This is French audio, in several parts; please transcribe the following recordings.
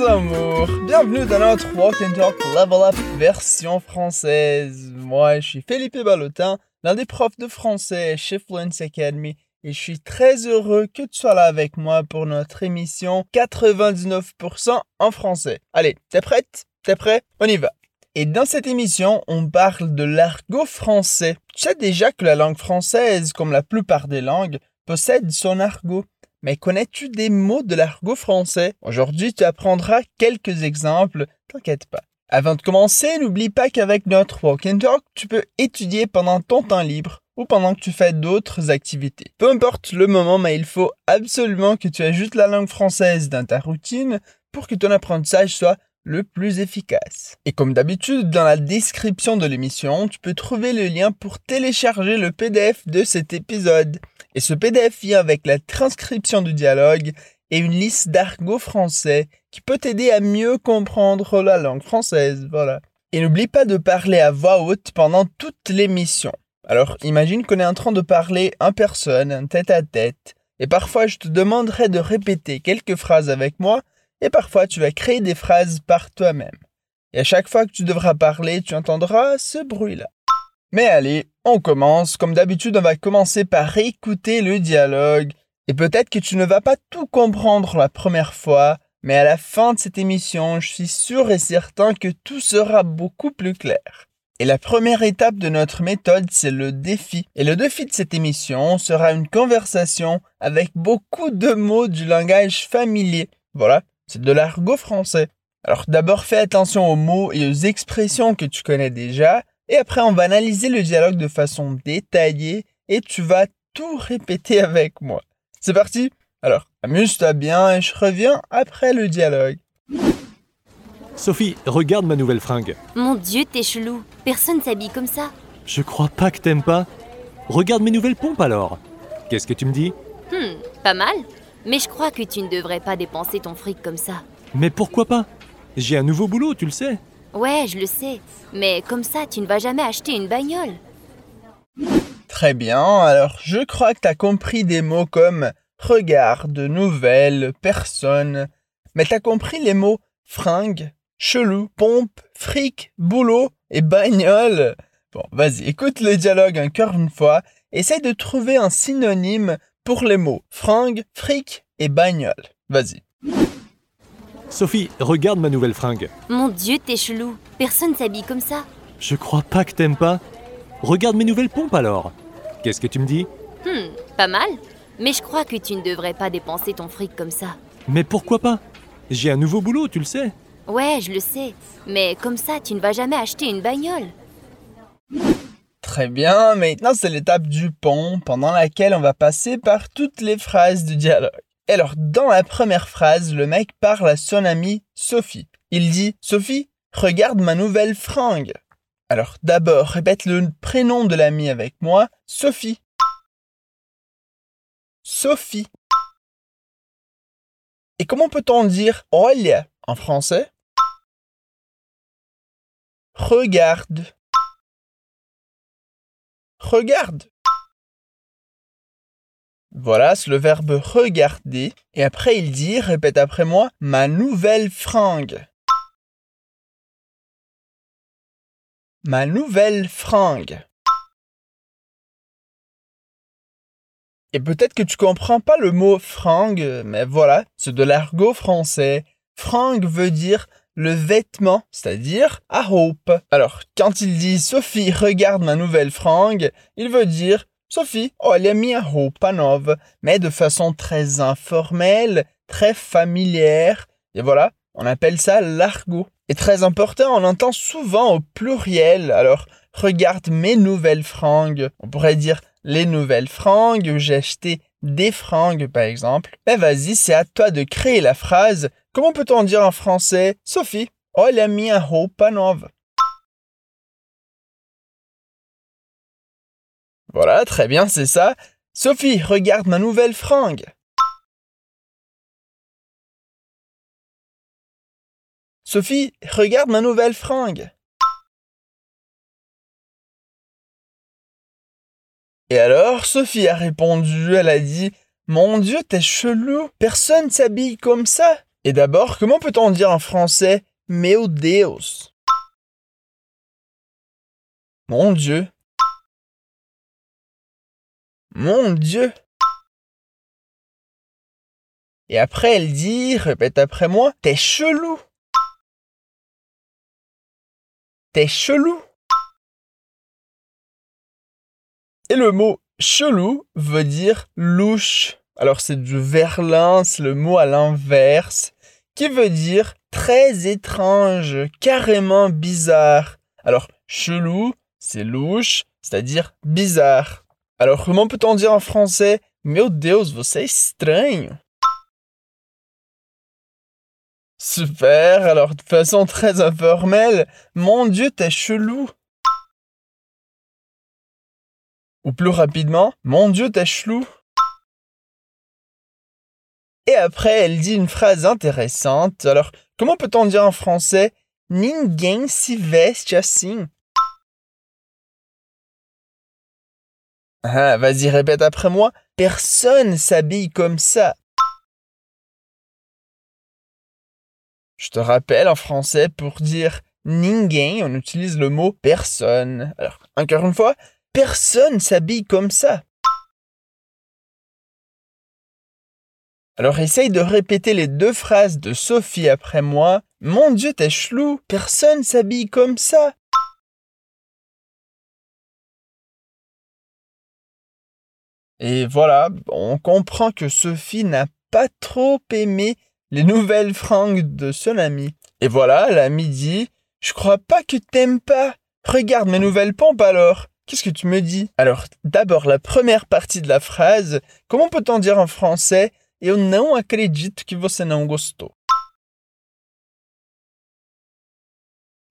mes amours, bienvenue dans notre Walk and Talk Level Up version française. Moi, je suis Philippe Balotin, l'un des profs de français chez Fluence Academy et je suis très heureux que tu sois là avec moi pour notre émission 99% en français. Allez, t'es prête? T'es prêt? On y va. Et dans cette émission, on parle de l'argot français. Tu sais déjà que la langue française, comme la plupart des langues, possède son argot. Mais connais-tu des mots de l'argot français? Aujourd'hui, tu apprendras quelques exemples, t'inquiète pas. Avant de commencer, n'oublie pas qu'avec notre Walk and Talk, tu peux étudier pendant ton temps libre ou pendant que tu fais d'autres activités. Peu importe le moment, mais il faut absolument que tu ajoutes la langue française dans ta routine pour que ton apprentissage soit le plus efficace. Et comme d'habitude, dans la description de l'émission, tu peux trouver le lien pour télécharger le PDF de cet épisode. Et ce PDF vient avec la transcription du dialogue et une liste d'argot français qui peut t'aider à mieux comprendre la langue française, voilà. Et n'oublie pas de parler à voix haute pendant toute l'émission. Alors, imagine qu'on est en train de parler en personne, en tête à tête, et parfois je te demanderai de répéter quelques phrases avec moi, et parfois tu vas créer des phrases par toi-même. Et à chaque fois que tu devras parler, tu entendras ce bruit-là. Mais allez, on commence. Comme d'habitude, on va commencer par écouter le dialogue. Et peut-être que tu ne vas pas tout comprendre la première fois, mais à la fin de cette émission, je suis sûr et certain que tout sera beaucoup plus clair. Et la première étape de notre méthode, c'est le défi. Et le défi de cette émission sera une conversation avec beaucoup de mots du langage familier. Voilà, c'est de l'argot français. Alors d'abord, fais attention aux mots et aux expressions que tu connais déjà. Et après, on va analyser le dialogue de façon détaillée et tu vas tout répéter avec moi. C'est parti? Alors, amuse-toi bien et je reviens après le dialogue. Sophie, regarde ma nouvelle fringue. Mon Dieu, t'es chelou. Personne s'habille comme ça. Je crois pas que t'aimes pas. Regarde mes nouvelles pompes alors. Qu'est-ce que tu me dis? Pas mal. Mais je crois que tu ne devrais pas dépenser ton fric comme ça. Mais pourquoi pas? J'ai un nouveau boulot, tu le sais. Ouais, je le sais. Mais comme ça, tu ne vas jamais acheter une bagnole. Très bien. Alors, je crois que t'as compris des mots comme « regarde »,« nouvelle »,« personne ». Mais t'as compris les mots « fringue »,« chelou »,« pompe »,« fric »,« boulot » et « bagnole ». Bon, vas-y, écoute le dialogue encore une fois. Essaye de trouver un synonyme pour les mots « fringue »,« fric » et « bagnole ». Vas-y. Sophie, regarde ma nouvelle fringue. Mon Dieu, t'es chelou. Personne s'habille comme ça. Je crois pas que t'aimes pas. Regarde mes nouvelles pompes alors. Qu'est-ce que tu me dis? Pas mal. Mais je crois que tu ne devrais pas dépenser ton fric comme ça. Mais pourquoi pas? J'ai un nouveau boulot, tu le sais. Ouais, je le sais. Mais comme ça, tu ne vas jamais acheter une bagnole. Très bien, maintenant c'est l'étape du pont pendant laquelle on va passer par toutes les phrases du dialogue. Alors, dans la première phrase, le mec parle à son amie Sophie. Il dit « Sophie, regarde ma nouvelle fringue ». Alors, d'abord, répète le prénom de l'ami avec moi. Sophie. Sophie. Et comment peut-on dire « Olha » en français? Regarde. Regarde. Voilà, c'est le verbe « regarder ». Et après, il dit, répète après moi, « ma nouvelle fringue ». Ma nouvelle fringue. Et peut-être que tu comprends pas le mot « fringue », mais voilà, c'est de l'argot français. « Fringue » veut dire « le vêtement », c'est-à-dire « a roupe ». Alors, quand il dit « Sophie, regarde ma nouvelle fringue », il veut dire Sophie, olha minha roupa nova, mais de façon très informelle, très familière. Et voilà, on appelle ça l'argot. Et très important, on entend souvent au pluriel. Alors, regarde mes nouvelles fringues. On pourrait dire les nouvelles fringues, j'ai acheté des fringues par exemple. Mais vas-y, c'est à toi de créer la phrase. Comment peut-on dire en français? Sophie, olha minha roupa nova. Voilà, très bien, c'est ça. Sophie, regarde ma nouvelle fringue. Sophie, regarde ma nouvelle fringue. Et alors, Sophie a répondu, elle a dit « Mon Dieu, t'es chelou, personne s'habille comme ça. Et d'abord, comment peut-on dire en français « Meu Deus » ? Mon Dieu. Mon Dieu. Et après, elle dit, répète après moi, « T'es chelou ». T'es chelou. Et le mot « chelou » veut dire « louche ». Alors c'est du verlan, c'est le mot à l'inverse, qui veut dire très étrange, carrément bizarre. Alors chelou, c'est louche, c'est-à-dire bizarre. Alors comment peut-on dire en français « Meu Deus, você é estranho ». Super, alors de façon très informelle, « Mon Dieu, t'es chelou ». Ou plus rapidement, « Mon Dieu, t'es chelou ». Et après, elle dit une phrase intéressante. Alors, comment peut-on dire en français « Ninguém se veste assim ». Ah, vas-y, répète après moi. « Personne s'habille comme ça ». Je te rappelle, en français, pour dire « Ninguém », on utilise le mot « personne ». Alors, encore une fois, « Personne s'habille comme ça ». Alors essaye de répéter les deux phrases de Sophie après moi. « Mon Dieu, t'es chelou, personne s'habille comme ça !» Et voilà, on comprend que Sophie n'a pas trop aimé les nouvelles frangues de son ami. Et voilà, l'ami dit « Je crois pas que t'aimes pas. Regarde mes nouvelles pompes alors. Qu'est-ce que tu me dis ?» Alors d'abord, la première partie de la phrase. Comment peut-on dire en français ? Eu não acredito que você não gostou.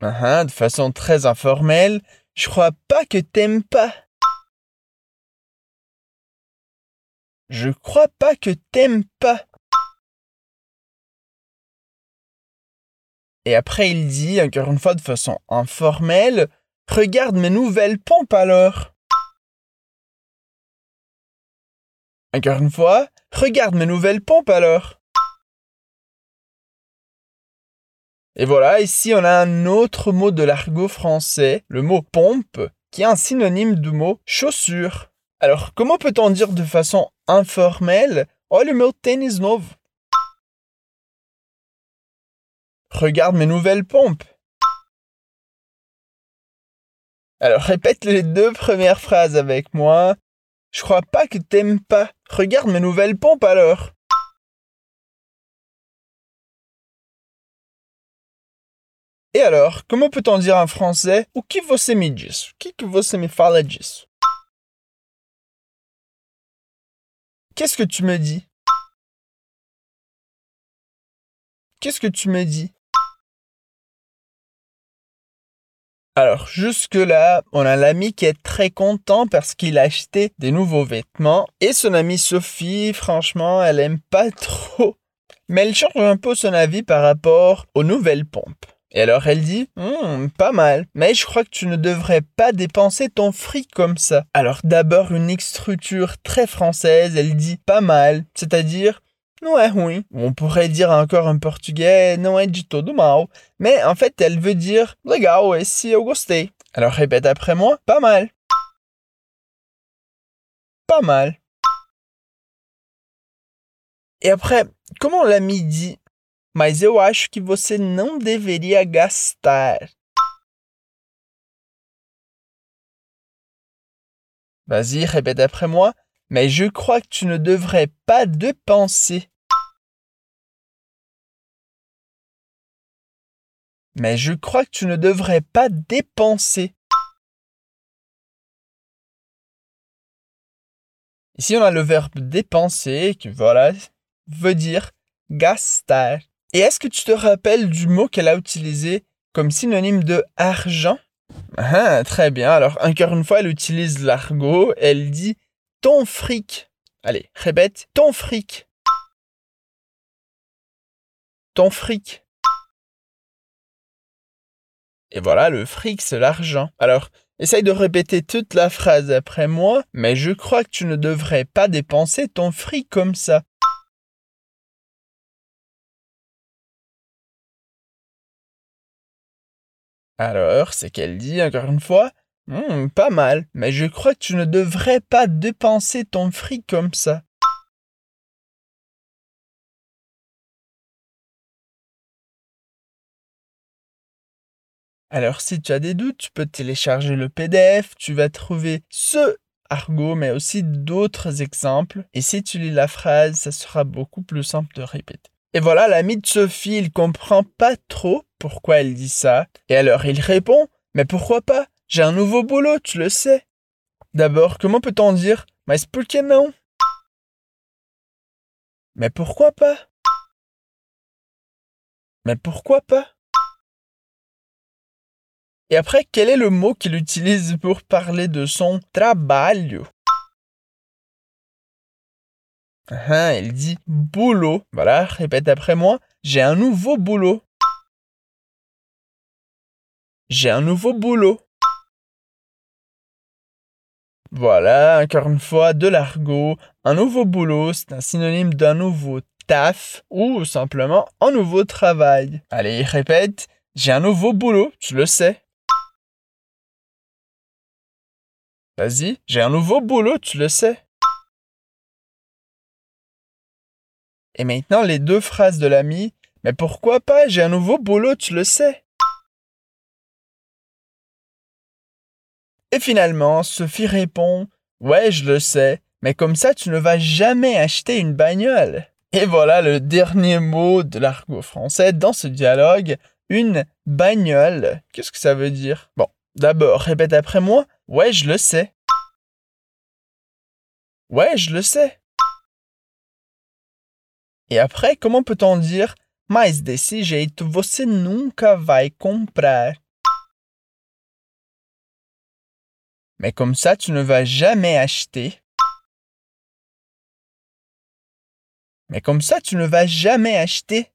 De façon très informelle, je crois pas que t'aimes pas. Je crois pas que t'aimes pas. Et après il dit, encore une fois de façon informelle, regarde mes nouvelles pompes alors. Encore une fois, regarde mes nouvelles pompes alors. Et voilà, ici on a un autre mot de l'argot français, le mot pompe, qui est un synonyme du mot chaussure. Alors comment peut-on dire de façon informelle « Olha o meu tênis novo ». Regarde mes nouvelles pompes. Alors répète les deux premières phrases avec moi. Je crois pas que t'aimes pas. Regarde mes nouvelles pompes alors. Et alors, comment peut-on dire en français « O que você me diz ?»« O que você me fala disso ?» Qu'est-ce que tu me dis ? Qu'est-ce que tu me dis ? Alors, jusque-là, on a l'ami qui est très content parce qu'il a acheté des nouveaux vêtements. Et son amie Sophie, franchement, elle aime pas trop. Mais elle change un peu son avis par rapport aux nouvelles pompes. Et alors, elle dit, pas mal. Mais je crois que tu ne devrais pas dépenser ton fric comme ça. Alors, d'abord, une structure très française, elle dit pas mal. C'est-à-dire... Não é ruim. On pourrait dire encore en portugais, não é de todo mal. Mais en fait, elle veut dire, legal, esse eu gostei. Alors répète après moi, pas mal. Pas mal. Et après, comment l'ami dit, mas eu acho que você não deveria gastar. Vas-y, répète après moi. Mais je crois que tu ne devrais pas dépenser. Mais je crois que tu ne devrais pas dépenser. Ici, on a le verbe dépenser qui, voilà, veut dire gastar. Et est-ce que tu te rappelles du mot qu'elle a utilisé comme synonyme de argent ? Très bien. Alors, encore une fois, elle utilise l'argot. Elle dit ton fric. Allez, répète. Ton fric. Ton fric. Et voilà, le fric, c'est l'argent. Alors, essaye de répéter toute la phrase après moi. Mais je crois que tu ne devrais pas dépenser ton fric comme ça. Alors, c'est qu'elle dit, encore une fois, pas mal, mais je crois que tu ne devrais pas dépenser ton fric comme ça. Alors, si tu as des doutes, tu peux télécharger le PDF, tu vas trouver ce argot, mais aussi d'autres exemples. Et si tu lis la phrase, ça sera beaucoup plus simple de répéter. Et voilà, l'ami de Sophie, il comprend pas trop pourquoi elle dit ça. Et alors, il répond, mais pourquoi pas? J'ai un nouveau boulot, tu le sais. D'abord, comment peut-on dire, mais por que não? Mais pourquoi pas? Mais pourquoi pas? Et après, quel est le mot qu'il utilise pour parler de son trabalho? Il dit boulot. Voilà, répète après moi. J'ai un nouveau boulot. J'ai un nouveau boulot. Voilà, encore une fois, de l'argot. Un nouveau boulot, c'est un synonyme d'un nouveau taf ou simplement un nouveau travail. Allez, répète. J'ai un nouveau boulot, tu le sais. Vas-y, j'ai un nouveau boulot, tu le sais. Et maintenant, les deux phrases de l'ami. Mais pourquoi pas, j'ai un nouveau boulot, tu le sais. Et finalement, Sophie répond, ouais, je le sais, mais comme ça, tu ne vas jamais acheter une bagnole. Et voilà le dernier mot de l'argot français dans ce dialogue. Une bagnole. Qu'est-ce que ça veut dire? Bon, d'abord, répète après moi. Ouais, je le sais. Ouais, je le sais. Et après, comment peut-on dire Mas desse jeito você nunca vai comprar. Mais comme ça, tu ne vas jamais acheter. Mais comme ça, tu ne vas jamais acheter.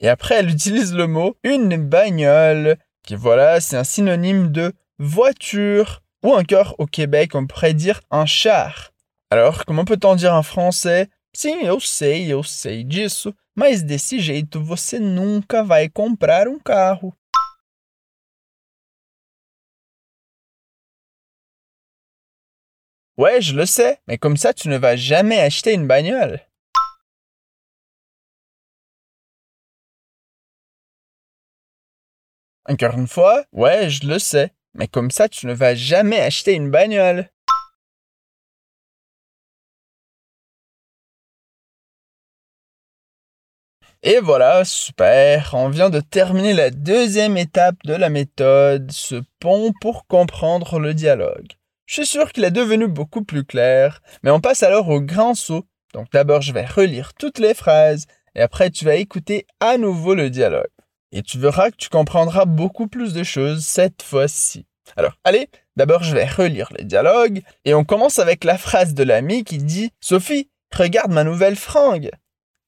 Et après, elle utilise le mot une bagnole. Qui voilà, c'est un synonyme de voiture. Ou encore, au Québec, on pourrait dire un char. Alors, comment peut-on dire en français? Sim, eu sei disso, mas desse jeito você nunca vai comprar carro. Ouais, je le sais, mais comme ça, tu ne vas jamais acheter une bagnole. Encore une fois, ouais, je le sais, mais comme ça, tu ne vas jamais acheter une bagnole. Et voilà, super, on vient de terminer la deuxième étape de la méthode, ce pont pour comprendre le dialogue. Je suis sûr qu'il est devenu beaucoup plus clair, mais on passe alors au grand saut. Donc d'abord, je vais relire toutes les phrases, et après, tu vas écouter à nouveau le dialogue. Et tu verras que tu comprendras beaucoup plus de choses cette fois-ci. Alors, allez, d'abord, je vais relire le dialogue. Et on commence avec la phrase de l'ami qui dit « Sophie, regarde ma nouvelle frangue !»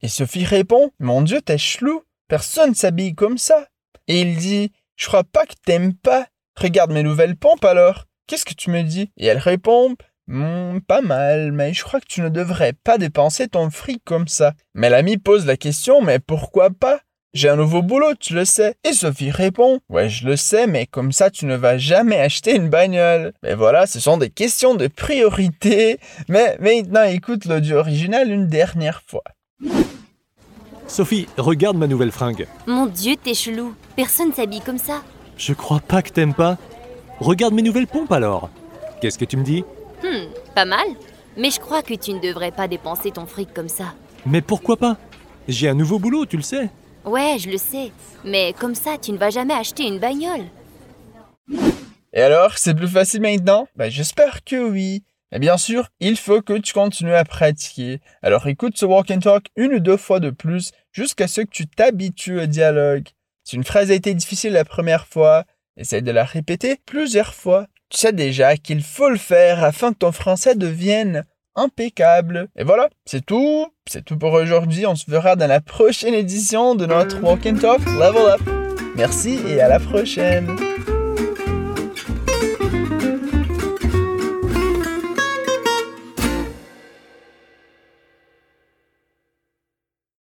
Et Sophie répond « Mon Dieu, t'es chelou, personne s'habille comme ça !» Et il dit « Je crois pas que t'aimes pas, regarde mes nouvelles pompes alors, qu'est-ce que tu me dis ?» Et elle répond « Pas mal, mais je crois que tu ne devrais pas dépenser ton fric comme ça. » Mais l'ami pose la question « Mais pourquoi pas ? J'ai un nouveau boulot, tu le sais. » Et Sophie répond « Ouais, je le sais, mais comme ça, tu ne vas jamais acheter une bagnole. » Mais voilà, ce sont des questions de priorité. Mais maintenant, écoute l'audio original une dernière fois. Sophie, regarde ma nouvelle fringue. Mon Dieu, t'es chelou. Personne s'habille comme ça. Je crois pas que t'aimes pas. Regarde mes nouvelles pompes alors. Qu'est-ce que tu me dis ? Pas mal. Mais je crois que tu ne devrais pas dépenser ton fric comme ça. Mais pourquoi pas ? J'ai un nouveau boulot, tu le sais. Ouais, je le sais, mais comme ça, tu ne vas jamais acheter une bagnole. Et alors, c'est plus facile maintenant ? J'espère que oui. Mais bien sûr, il faut que tu continues à pratiquer. Alors écoute ce walk and talk une ou deux fois de plus jusqu'à ce que tu t'habitues au dialogue. Si une phrase a été difficile la première fois, essaye de la répéter plusieurs fois. Tu sais déjà qu'il faut le faire afin que ton français devienne impeccable. Et voilà, c'est tout pour aujourd'hui. On se verra dans la prochaine édition de notre Walk and Talk Level Up. Merci et à la prochaine.